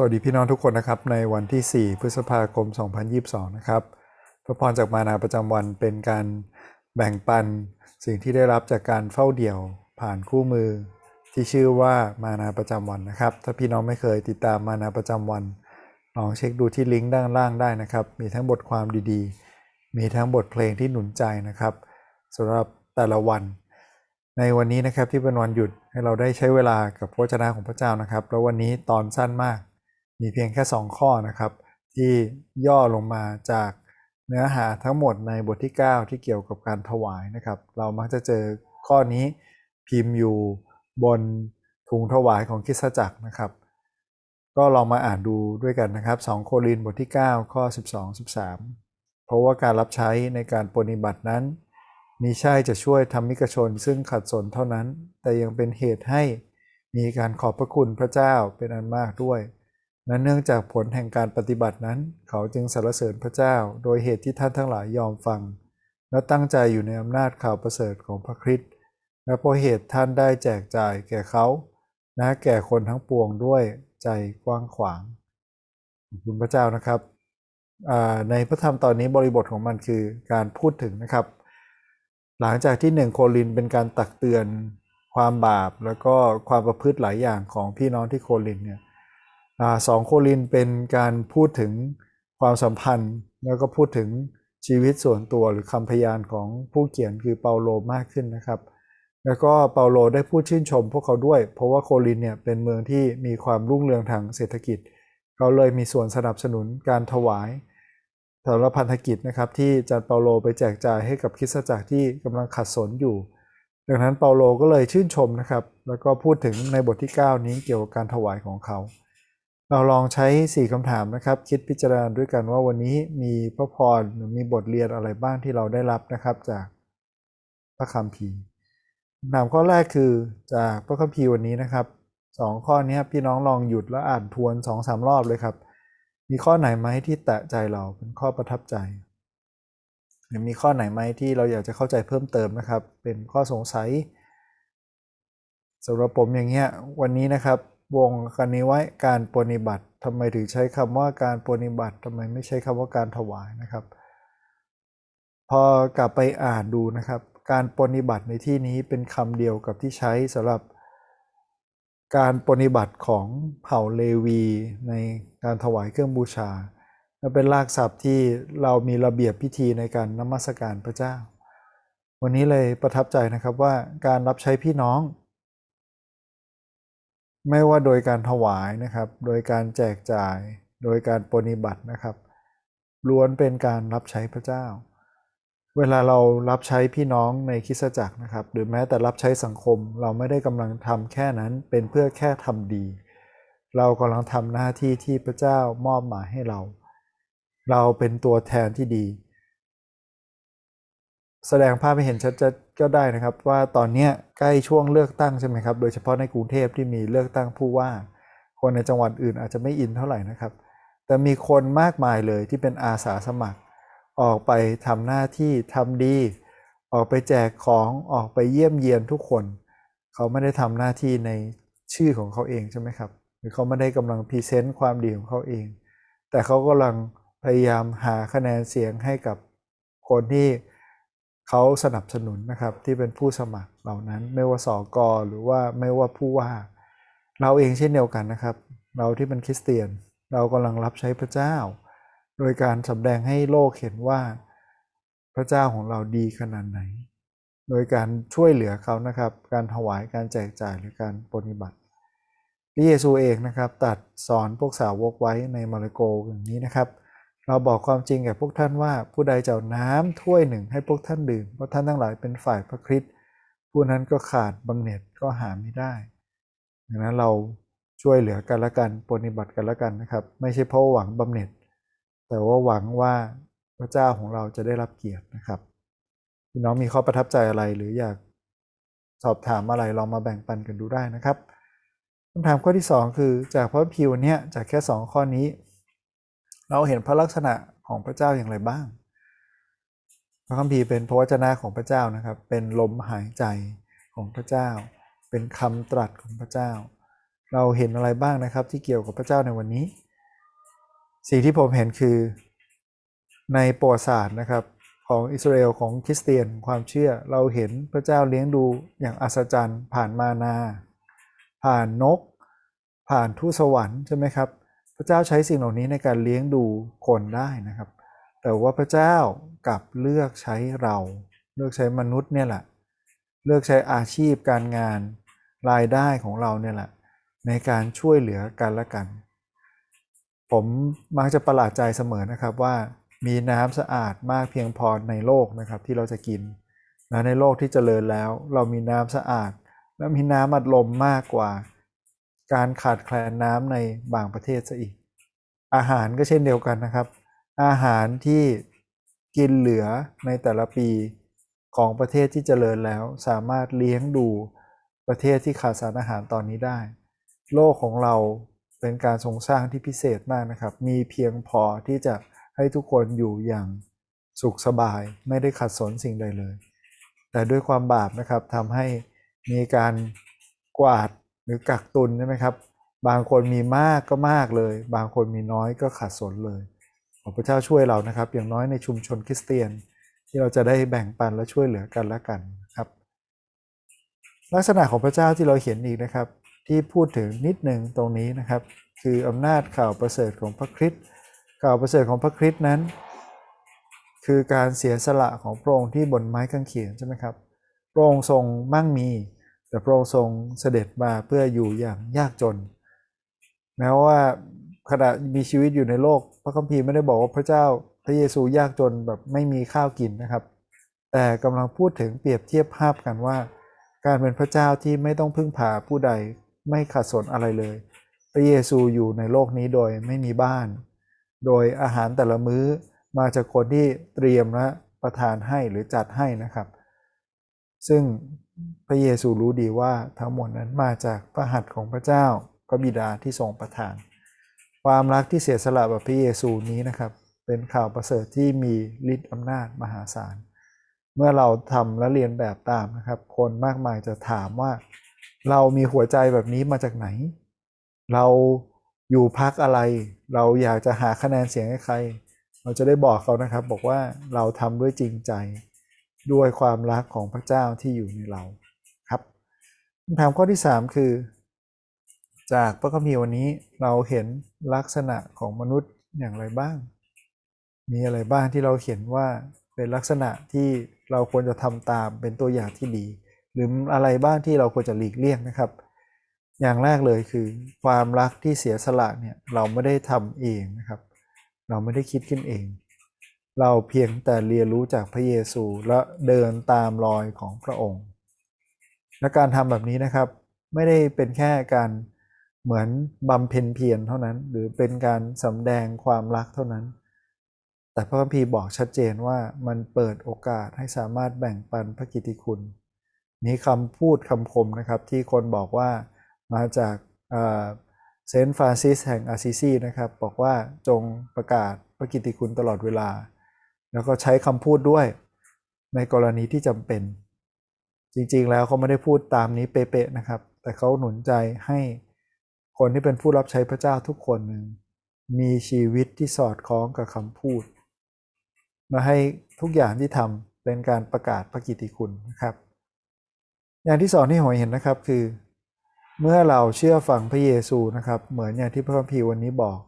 สวัสดีพี่น้องทุกคนนะครับในวันที่4พฤษภาคม2022นะครับพระพรจากมานาประจำวันเป็นการแบ่งปันสิ่งที่ได้รับจากการเฝ้าเดี่ยวผ่านคู่มือที่ชื่อว่ามานาประจำวันนะครับถ้าพี่น้องไม่เคยติดตามมานาประจำวันลองเช็คดูที่ลิงก์ด้านล่างได้นะครับมีทั้งบทความดีๆมีทั้งบทเพลงที่หนุนใจนะครับสำหรับแต่ละวันในวันนี้นะครับที่เป็นวันหยุดให้เราได้ใช้เวลากับพระวจนะของพระเจ้านะครับแล้ววันนี้ตอนสั้นมากมีเพียงแค่2ข้อนะครับที่ย่อลงมาจากเนื้อหาทั้งหมดในบทที่9ที่เกี่ยวกับการถวายนะครับเรามักจะเจอข้อนี้พิมพ์อยู่บนถุงถวายของคริสตจักรนะครับก็ลองมาอ่านดูด้วยกันนะครับ2โครินธ์บทที่9ข้อ12-13เพราะว่าการรับใช้ในการปฏิบัตินั้นมิใช่จะช่วยธรรมิกชนซึ่งขัดสนเท่านั้นแต่ยังเป็นเหตุให้มีการขอบพระคุณพระเจ้าเป็นอันมากด้วยและเนื่องจากผลแห่งการปฏิบัตินั้นเขาจึงสรรเสริญพระเจ้าโดยเหตุที่ท่านทั้งหลายยอมฟังและตั้งใจอยู่ในอำนาจข่าวประเสริฐของพระคริสต์และเพราะเหตุท่านได้แจกจ่ายแก่เขาและแก่คนทั้งปวงด้วยใจกว้างขวางขอบคุณพระเจ้านะครับในพระธรรมตอนนี้บริบทของมันคือการพูดถึงนะครับหลังจากที่1โครินธ์เป็นการตักเตือนความบาปแล้วก็ความประพฤติหลายอย่างของพี่น้องที่โครินธ์เนี่ย2โครินธ์เป็นการพูดถึงความสัมพันธ์แล้วก็พูดถึงชีวิตส่วนตัวหรือคำพยานของผู้เขียนคือเปาโลมากขึ้นนะครับแล้วก็เปาโลได้พูดชื่นชมพวกเขาด้วยเพราะว่าโครินธ์เนี่ยเป็นเมืองที่มีความรุ่งเรืองทางเศรษฐกิจเขาเลยมีส่วนสนับสนุนการถวายสำหรับพันธกิจนะครับที่อาจารย์เปาโลไปแจกจ่ายให้กับคริสตจักรที่กำลังขัดสนอยู่ดังนั้นเปาโลก็เลยชื่นชมนะครับแล้วก็พูดถึงในบทที่9นี้เกี่ยวกับการถวายของเขาเราลองใช้4คำถามนะครับคิดพิจารณาด้วยกันว่าวันนี้มีพระพรหรือมีบทเรียนอะไรบ้างที่เราได้รับนะครับจากพระคัมภีร์คำถามข้อแรกคือจากพระคัมภีร์วันนี้นะครับ2ข้อนี้พี่น้องลองหยุดแล้วอ่านทวน 2-3 รอบเลยครับมีข้อไหนไหมที่แตะใจเราเป็นข้อประทับใจหรือมีข้อไหนไหมที่เราอยากจะเข้าใจเพิ่มเติมนะครับเป็นข้อสงสัยสำหรับผมอย่างเงี้ยวันนี้นะครับวงการนี้ไว้การปฏิบัติทำไมถึงใช้คำว่าการปฏิบัติทำไมไม่ใช้คำว่าการถวายนะครับพอกลับไปอ่านดูนะครับการปฏิบัติในที่นี้เป็นคำเดียวกับที่ใช้สำหรับการปฏิบัติของเผ่าเลวีในการถวายเครื่องบูชาและเป็นรากศัพท์ที่เรามีระเบียบพิธีในการนมัสการพระเจ้าวันนี้เลยประทับใจนะครับว่าการรับใช้พี่น้องไม่ว่าโดยการถวายนะครับโดยการแจกจ่ายโดยการปฏิบัตินะครับล้วนเป็นการรับใช้พระเจ้าเวลาเรารับใช้พี่น้องในคริสตจักรนะครับหรือแม้แต่รับใช้สังคมเราไม่ได้กำลังทำแค่นั้นเป็นเพื่อแค่ทำดีเรากำลังทำหน้าที่ที่พระเจ้ามอบหมายให้เราเป็นตัวแทนที่ดีแสดงภาพให้เห็นชัดๆก็ได้นะครับว่าตอนนี้ใกล้ช่วงเลือกตั้งใช่ไหมครับโดยเฉพาะในกรุงเทพที่มีเลือกตั้งผู้ว่าคนในจังหวัดอื่นอาจจะไม่อินเท่าไหร่นะครับแต่มีคนมากมายเลยที่เป็นอาสาสมัครออกไปทำหน้าที่ทำดีออกไปแจกของออกไปเยี่ยมเยียนทุกคนเขาไม่ได้ทำหน้าที่ในชื่อของเขาเองใช่ไหมครับหรือเขาไม่ได้กำลังพรีเซนต์ความดีของเขาเองแต่เขากำลังพยายามหาคะแนนเสียงให้กับคนที่เขาสนับสนุนนะครับที่เป็นผู้สมัครเหล่านั้นไม่ว่าสก.หรือว่าไม่ว่าผู้ว่าเราเองเช่นเดียวกันนะครับเราที่เป็นคริสเตียนเรากำลังรับใช้พระเจ้าโดยการสำแดงให้โลกเห็นว่าพระเจ้าของเราดีขนาดไหนโดยการช่วยเหลือเขานะครับการถวายการแจกจ่ายหรือการปฏิบัติพระเยซูเองนะครับตรัสสอนพวกสาวกไว้ในมาระโกอย่างนี้นะครับเราบอกความจริงแก่พวกท่านว่าผู้ใดจะเอาน้ำถ้วยหนึ่งให้พวกท่านดื่มเพราะท่านทั้งหลายเป็นฝ่ายพระคริสต์ผู้นั้นก็ขาดบำเหน็จก็หาไม่ได้ดังนั้นเราช่วยเหลือกันและกันปฏิบัติกันและกันนะครับไม่ใช่เพราะหวังบำเหน็จแต่ว่าหวังว่าพระเจ้าของเราจะได้รับเกียรตินะครับพี่น้องมีข้อประทับใจอะไรหรืออยากสอบถามอะไรลองมาแบ่งปันกันดูได้นะครับคำถามข้อที่2คือจากพระพิวเนี่ยจากแค่2ข้อนี้เราเห็นพระลักษณะของพระเจ้าอย่างไรบ้างพระคัมภีร์เป็นพระวจนะของพระเจ้านะครับเป็นลมหายใจของพระเจ้าเป็นคำตรัสของพระเจ้า เราเห็นอะไรบ้างนะครับที่เกี่ยวกับพระเจ้าในวันนี้สิ่งที่ผมเห็นคือในประวัติศาสตร์นะครับของอิสราเอลของคริสเตียนความเชื่อเราเห็นพระเจ้าเลี้ยงดูอย่างอัศจรรย์ผ่านมานาผ่านนกผ่านทูตสวรรค์ใช่ไหมครับพระเจ้าใช้สิ่งเหล่านี้ในการเลี้ยงดูคนได้นะครับแต่ว่าพระเจ้ากลับเลือกใช้เราเลือกใช้มนุษย์เนี่ยแหละเลือกใช้อาชีพการงานรายได้ของเราเนี่ยแหละในการช่วยเหลือกันและกันผมมักจะประหลาดใจเสมอนะครับว่ามีน้ำสะอาดมากเพียงพอในโลกนะครับที่เราจะกินและในโลกที่เจริญแล้วเรามีน้ำสะอาดและมีน้ำอัดลมมากกว่าการขาดแคลนน้ำในบางประเทศซะอีกอาหารก็เช่นเดียวกันนะครับอาหารที่กินเหลือในแต่ละปีของประเทศที่เจริญแล้วสามารถเลี้ยงดูประเทศที่ขาดสารอาหารตอนนี้ได้โลกของเราเป็นการทรงสร้างที่พิเศษมากนะครับมีเพียงพอที่จะให้ทุกคนอยู่อย่างสุขสบายไม่ได้ขัดสนสิ่งใดเลยแต่ด้วยความบาปนะครับทำให้มีการกวาดหรือกักตุนใช่ไหมครับบางคนมีมากก็มากเลยบางคนมีน้อยก็ขาดสนเลยขอพระเจ้าช่วยเรานะครับอย่างน้อยในชุมชนคริสเตียนที่เราจะได้แบ่งปันและช่วยเหลือกันและกันครับลักษณะของพระเจ้าที่เราเห็นอีกนะครับที่พูดถึงนิดหนึ่งตรงนี้นะครับคืออำนาจข่าวประเสริฐของพระคริสต์ข่าวประเสริฐของพระคริสต์นั้นคือการเสียสละของพระองค์ที่บนไม้กางเขนใช่ไหมครับพระองค์ทรงมั่งมีแต่พระองค์ทรงเสด็จมาเพื่ออยู่อย่างยากจนแม้ว่าขณะมีชีวิตอยู่ในโลกพระคัมภีร์ไม่ได้บอกว่าพระเจ้าพระเยซูยากจนแบบไม่มีข้าวกินนะครับแต่กำลังพูดถึงเปรียบเทียบภาพกันว่าการเป็นพระเจ้าที่ไม่ต้องพึ่งพาผู้ใดไม่ขัดสนอะไรเลยพระเยซูอยู่ในโลกนี้โดยไม่มีบ้านโดยอาหารแต่ละมื้อมาจากคนที่เตรียมและประทานให้หรือจัดให้นะครับซึ่งพระเยซูรู้ดีว่าทั้งหมดนั้นมาจากพระหัตถ์ของพระเจ้าพระบิดาที่ทรงประทานความรักที่เสียสละแบบพระเยซูนี้นะครับเป็นข่าวประเสริฐที่มีฤทธิ์อำนาจมหาศาลเมื่อเราทำและเรียนแบบตามนะครับคนมากมายจะถามว่าเรามีหัวใจแบบนี้มาจากไหนเราอยู่พรรคอะไรเราอยากจะหาคะแนนเสียงให้ใครเราจะได้บอกเขานะครับบอกว่าเราทำด้วยจริงใจด้วยความรักของพระเจ้าที่อยู่ในเราครับคำถามข้อที่3คือจากพระคัมภีร์วันนี้เราเห็นลักษณะของมนุษย์อย่างไรบ้างมีอะไรบ้างที่เราเห็นว่าเป็นลักษณะที่เราควรจะทำตามเป็นตัวอย่างที่ดีหรืออะไรบ้างที่เราควรจะหลีกเลี่ยงนะครับอย่างแรกเลยคือความรักที่เสียสละเนี่ยเราไม่ได้ทำเองนะครับเราไม่ได้คิดขึ้นเองเราเพียงแต่เรียนรู้จากพระเยซูและเดินตามรอยของพระองค์และการทำแบบนี้นะครับไม่ได้เป็นแค่การเหมือนบำเพ็ญเพียรเท่านั้นหรือเป็นการสำแดงความรักเท่านั้นแต่พระคัมภีร์บอกชัดเจนว่ามันเปิดโอกาสให้สามารถแบ่งปันพระกิตติคุณมีคำพูดคำคมนะครับที่คนบอกว่ามาจากเซนต์ฟรานซิสแห่งอาซิซีนะครับบอกว่าจงประกาศพระกิตติคุณตลอดเวลาแล้วก็ใช้คำพูดด้วยในกรณีที่จำเป็นจริงๆแล้วเขาไม่ได้พูดตามนี้เป๊ะๆนะครับแต่เขาหนุนใจให้คนที่เป็นผู้รับใช้พระเจ้าทุกคนมีชีวิตที่สอดคล้องกับคำพูดมาให้ทุกอย่างที่ทำเป็นการประกาศพระกิตติคุณนะครับอย่างที่สองที่ผมเห็นนะครับคือเมื่อเราเชื่อฟังพระเยซูนะครับเหมือนอย่างที่พระคัมภีร์วันนี้บอก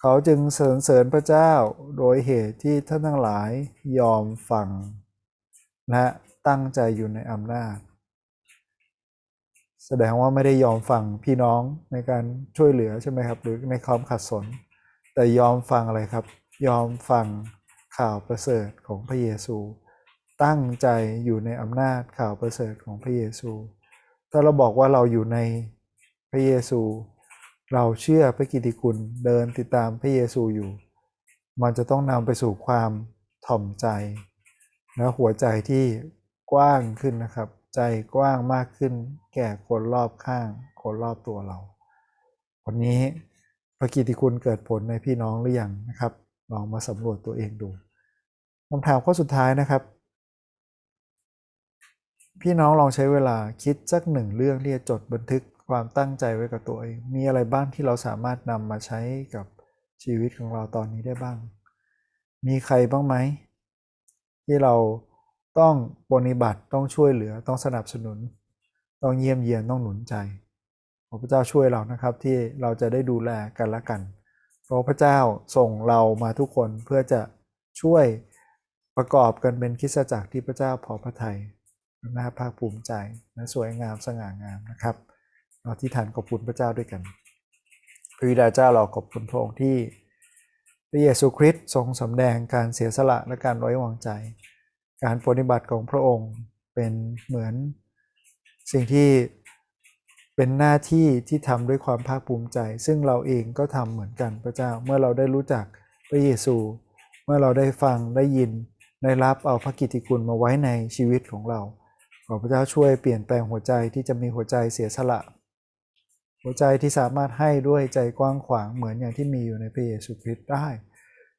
เขาจึงสรรเสริญพระเจ้าโดยเหตุที่ท่านทั้งหลายยอมฟังและตั้งใจอยู่ในอำนาจแสดงว่าไม่ได้ยอมฟังพี่น้องในการช่วยเหลือใช่ไหมครับหรือในความขัดสนแต่ยอมฟังอะไรครับยอมฟังข่าวประเสริฐของพระเยซูตั้งใจอยู่ในอำนาจข่าวประเสริฐของพระเยซูถ้าเราบอกว่าเราอยู่ในพระเยซูเราเชื่อพระกิตติคุณเดินติดตามพระเยซูอยู่มันจะต้องนำไปสู่ความถ่อมใจและหัวใจที่กว้างขึ้นนะครับใจกว้างมากขึ้นแก่คนรอบข้างคนรอบตัวเราวันนี้พระกิตติคุณเกิดผลในพี่น้องหรือยังนะครับลองมาสำรวจตัวเองดูคำถามข้อสุดท้ายนะครับพี่น้องลองใช้เวลาคิดสักหนึ่งเรื่องที่จะจดบันทึก ความตั้งใจไว้กับตัวเองมีอะไรบ้างที่เราสามารถนำมาใช้กับชีวิตของเราตอนนี้ได้บ้างมีใครบ้างไหมที่เราต้องปฏิบัติต้องช่วยเหลือต้องสนับสนุนต้องเยี่ยมเยียนต้องหนุนใจขอพระเจ้าช่วยเรานะครับที่เราจะได้ดูแลกันและกันเพราะพระเจ้าส่งเรามาทุกคนเพื่อจะช่วยประกอบกันเป็นคริสตจักรที่พระเจ้าพอพระทัยน่าภาคภูมิใจและสวยงามสง่างามนะครับเราที่ฐานขอบคุณพระเจ้าด้วยกันพระบิดาเจ้าเราขอบคุณพระองค์ที่พระเยซูคริสต์ทรงสำแดงการเสียสละและการไว้วางใจการปฏิบัติของพระองค์เป็นเหมือนสิ่งที่เป็นหน้าที่ที่ทำด้วยความภาคภูมิใจซึ่งเราเองก็ทำเหมือนกันพระเจ้าเมื่อเราได้รู้จักพระเยซูเมื่อเราได้ฟังได้ยินได้รับเอาพระกิตติคุณมาไว้ในชีวิตของเราขอพระเจ้าช่วยเปลี่ยนแปลงหัวใจที่จะมีหัวใจเสียสละหัวใจที่สามารถให้ด้วยใจกว้างขวางเหมือนอย่างที่มีอยู่ในพระเยซูคริสต์ได้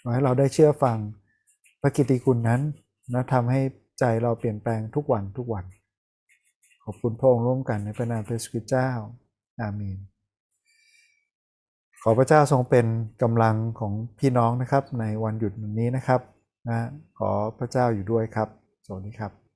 ขอให้เราได้เชื่อฟังพระกิตติคุณนั้นและทำให้ใจเราเปลี่ยนแปลงทุกวันทุกวันขอบคุณพระองค์ร่วมกันในพระนามพระคริสต์เจ้าอาเมนขอพระเจ้าทรงเป็นกำลังของพี่น้องนะครับในวันหยุดนี้นะครับขอพระเจ้าอยู่ด้วยครับสวัสดีครับ